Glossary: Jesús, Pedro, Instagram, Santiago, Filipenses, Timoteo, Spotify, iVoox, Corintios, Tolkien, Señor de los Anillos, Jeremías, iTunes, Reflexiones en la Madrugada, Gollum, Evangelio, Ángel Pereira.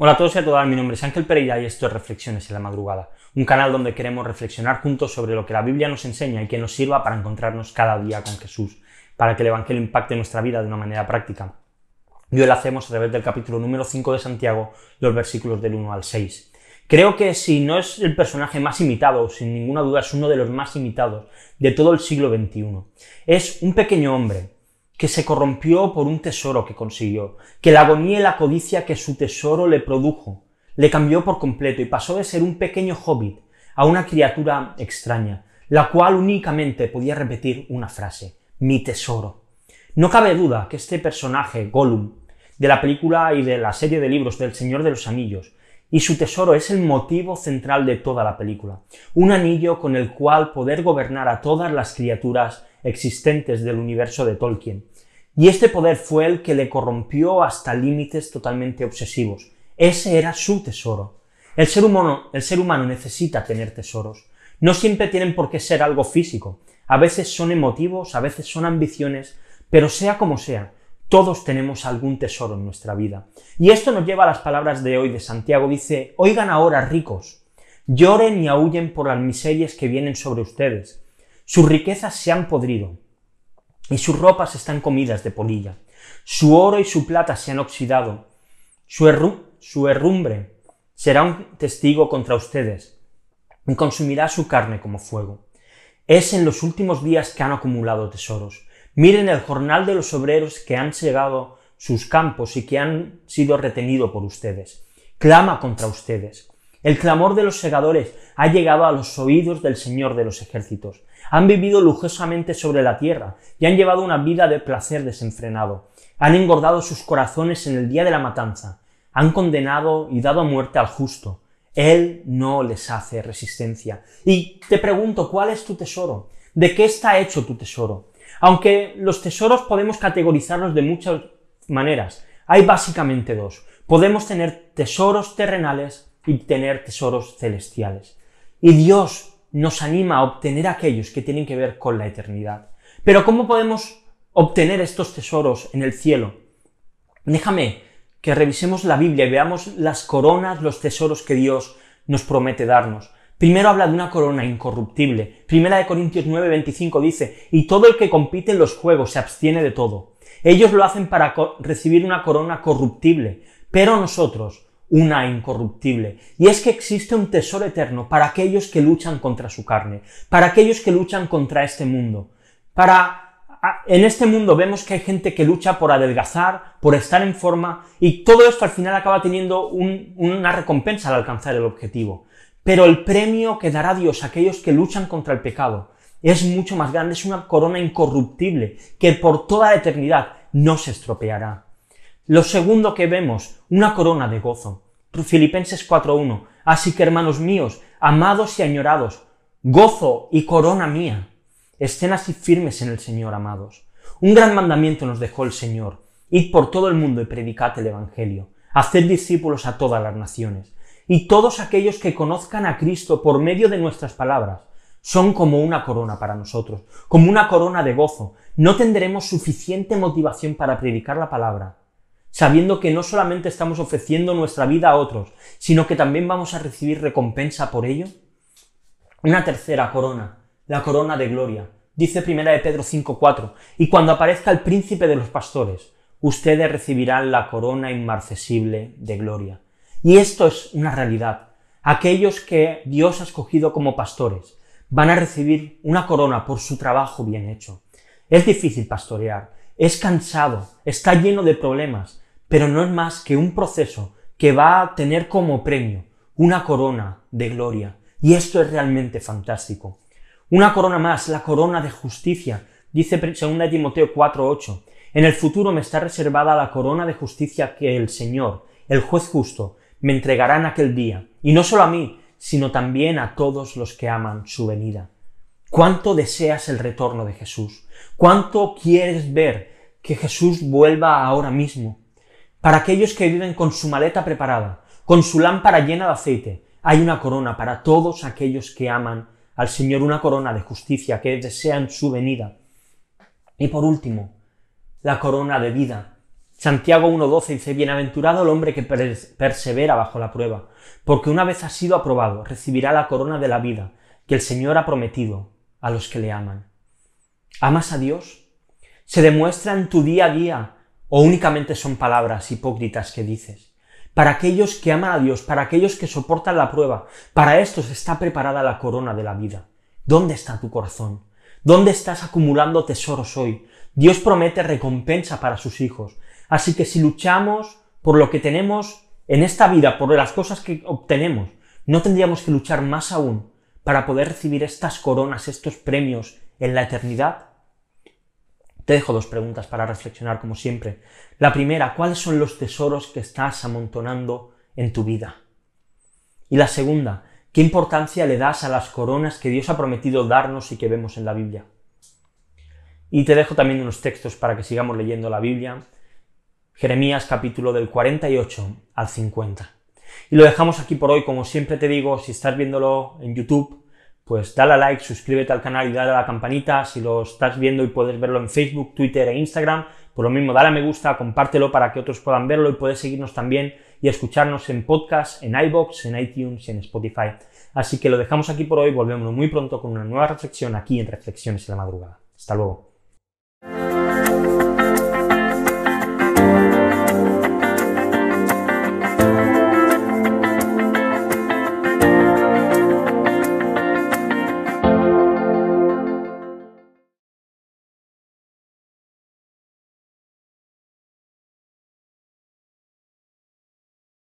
Hola a todos y a todas, mi nombre es Ángel Pereira y esto es Reflexiones en la Madrugada, un canal donde queremos reflexionar juntos sobre lo que la Biblia nos enseña y que nos sirva para encontrarnos cada día con Jesús, para que el Evangelio impacte nuestra vida de una manera práctica. Y hoy lo hacemos a través del capítulo número 5 de Santiago, los versículos del 1 al 6. Creo que si no es el personaje más imitado, sin ninguna duda es uno de los más imitados de todo el siglo XXI. Es un pequeño hombre que se corrompió por un tesoro que consiguió, que la agonía y la codicia que su tesoro le produjo, le cambió por completo y pasó de ser un pequeño hobbit a una criatura extraña, la cual únicamente podía repetir una frase: mi tesoro. No cabe duda que este personaje, Gollum, de la película y de la serie de libros del Señor de los Anillos, y su tesoro es el motivo central de toda la película, un anillo con el cual poder gobernar a todas las criaturas existentes del universo de Tolkien. Y este poder fue el que le corrompió hasta límites totalmente obsesivos. Ese era su tesoro. El ser humano necesita tener tesoros. No siempre tienen por qué ser algo físico. A veces son emotivos, a veces son ambiciones, pero sea como sea, todos tenemos algún tesoro en nuestra vida. Y esto nos lleva a las palabras de hoy de Santiago. Dice: oigan ahora, ricos, lloren y aúllen por las miserias que vienen sobre ustedes. Sus riquezas se han podrido y sus ropas están comidas de polilla. Su oro y su plata se han oxidado. Su herrumbre será un testigo contra ustedes y consumirá su carne como fuego. Es en los últimos días que han acumulado tesoros. Miren el jornal de los obreros que han segado sus campos y que han sido retenidos por ustedes. Clama contra ustedes. El clamor de los segadores ha llegado a los oídos del Señor de los ejércitos. Han vivido lujosamente sobre la tierra y han llevado una vida de placer desenfrenado. Han engordado sus corazones en el día de la matanza. Han condenado y dado muerte al justo. Él no les hace resistencia. Y te pregunto, ¿cuál es tu tesoro? ¿De qué está hecho tu tesoro? Aunque los tesoros podemos categorizarlos de muchas maneras, hay básicamente dos. Podemos tener tesoros terrenales y tener tesoros celestiales. Y Dios nos anima a obtener aquellos que tienen que ver con la eternidad. Pero ¿cómo podemos obtener estos tesoros en el cielo? Déjame que revisemos la Biblia y veamos las coronas, los tesoros que Dios nos promete darnos. Primero habla de una corona incorruptible. Primera de Corintios 9:25 dice: y todo el que compite en los juegos se abstiene de todo. Ellos lo hacen para recibir una corona corruptible, pero nosotros una incorruptible. Y es que existe un tesoro eterno para aquellos que luchan contra su carne, para aquellos que luchan contra este mundo. En este mundo vemos que hay gente que lucha por adelgazar, por estar en forma, y todo esto al final acaba teniendo una recompensa al alcanzar el objetivo. Pero el premio que dará Dios a aquellos que luchan contra el pecado es mucho más grande, es una corona incorruptible que por toda la eternidad no se estropeará. Lo segundo que vemos, una corona de gozo. Filipenses 4:1. Así que, hermanos míos, amados y añorados, gozo y corona mía. Estén así firmes en el Señor, amados. Un gran mandamiento nos dejó el Señor: id por todo el mundo y predicad el Evangelio. Haced discípulos a todas las naciones. Y todos aquellos que conozcan a Cristo por medio de nuestras palabras son como una corona para nosotros, como una corona de gozo. No tendremos suficiente motivación para predicar la palabra, sabiendo que no solamente estamos ofreciendo nuestra vida a otros, sino que también vamos a recibir recompensa por ello. Una tercera corona, la corona de gloria. Dice Primera de Pedro 5:4, y cuando aparezca el príncipe de los pastores, ustedes recibirán la corona inmarcesible de gloria. Y esto es una realidad. Aquellos que Dios ha escogido como pastores van a recibir una corona por su trabajo bien hecho. Es difícil pastorear, es cansado, está lleno de problemas, pero no es más que un proceso que va a tener como premio una corona de gloria. Y esto es realmente fantástico. Una corona más, la corona de justicia. Dice 2 Timoteo 4:8. En el futuro me está reservada la corona de justicia que el Señor, el juez justo, me entregará en aquel día. Y no solo a mí, sino también a todos los que aman su venida. ¿Cuánto deseas el retorno de Jesús? ¿Cuánto quieres ver que Jesús vuelva ahora mismo? Para aquellos que viven con su maleta preparada, con su lámpara llena de aceite, hay una corona para todos aquellos que aman al Señor, una corona de justicia, que desean su venida. Y por último, la corona de vida. Santiago 1:12 dice: Bienaventurado el hombre que persevera bajo la prueba, porque una vez ha sido aprobado, recibirá la corona de la vida que el Señor ha prometido a los que le aman. ¿Amas a Dios? ¿Se demuestra en tu día a día o únicamente son palabras hipócritas que dices? Para aquellos que aman a Dios, para aquellos que soportan la prueba, para estos está preparada la corona de la vida. ¿Dónde está tu corazón? ¿Dónde estás acumulando tesoros hoy? Dios promete recompensa para sus hijos. Así que si luchamos por lo que tenemos en esta vida, por las cosas que obtenemos, no tendríamos que luchar más aún para poder recibir estas coronas, estos premios en la eternidad. Te dejo dos preguntas para reflexionar, como siempre. La primera, ¿cuáles son los tesoros que estás amontonando en tu vida? Y la segunda, ¿qué importancia le das a las coronas que Dios ha prometido darnos y que vemos en la Biblia? Y te dejo también unos textos para que sigamos leyendo la Biblia. Jeremías capítulo del 48 al 50. Y lo dejamos aquí por hoy. Como siempre te digo, si estás viéndolo en YouTube, pues dale a like, suscríbete al canal y dale a la campanita. Si lo estás viendo y puedes verlo en Facebook, Twitter e Instagram, por lo mismo dale a me gusta, compártelo para que otros puedan verlo y puedes seguirnos también y escucharnos en podcast, en iVoox, en iTunes y en Spotify. Así que lo dejamos aquí por hoy, volvemos muy pronto con una nueva reflexión aquí en Reflexiones en la Madrugada. Hasta luego.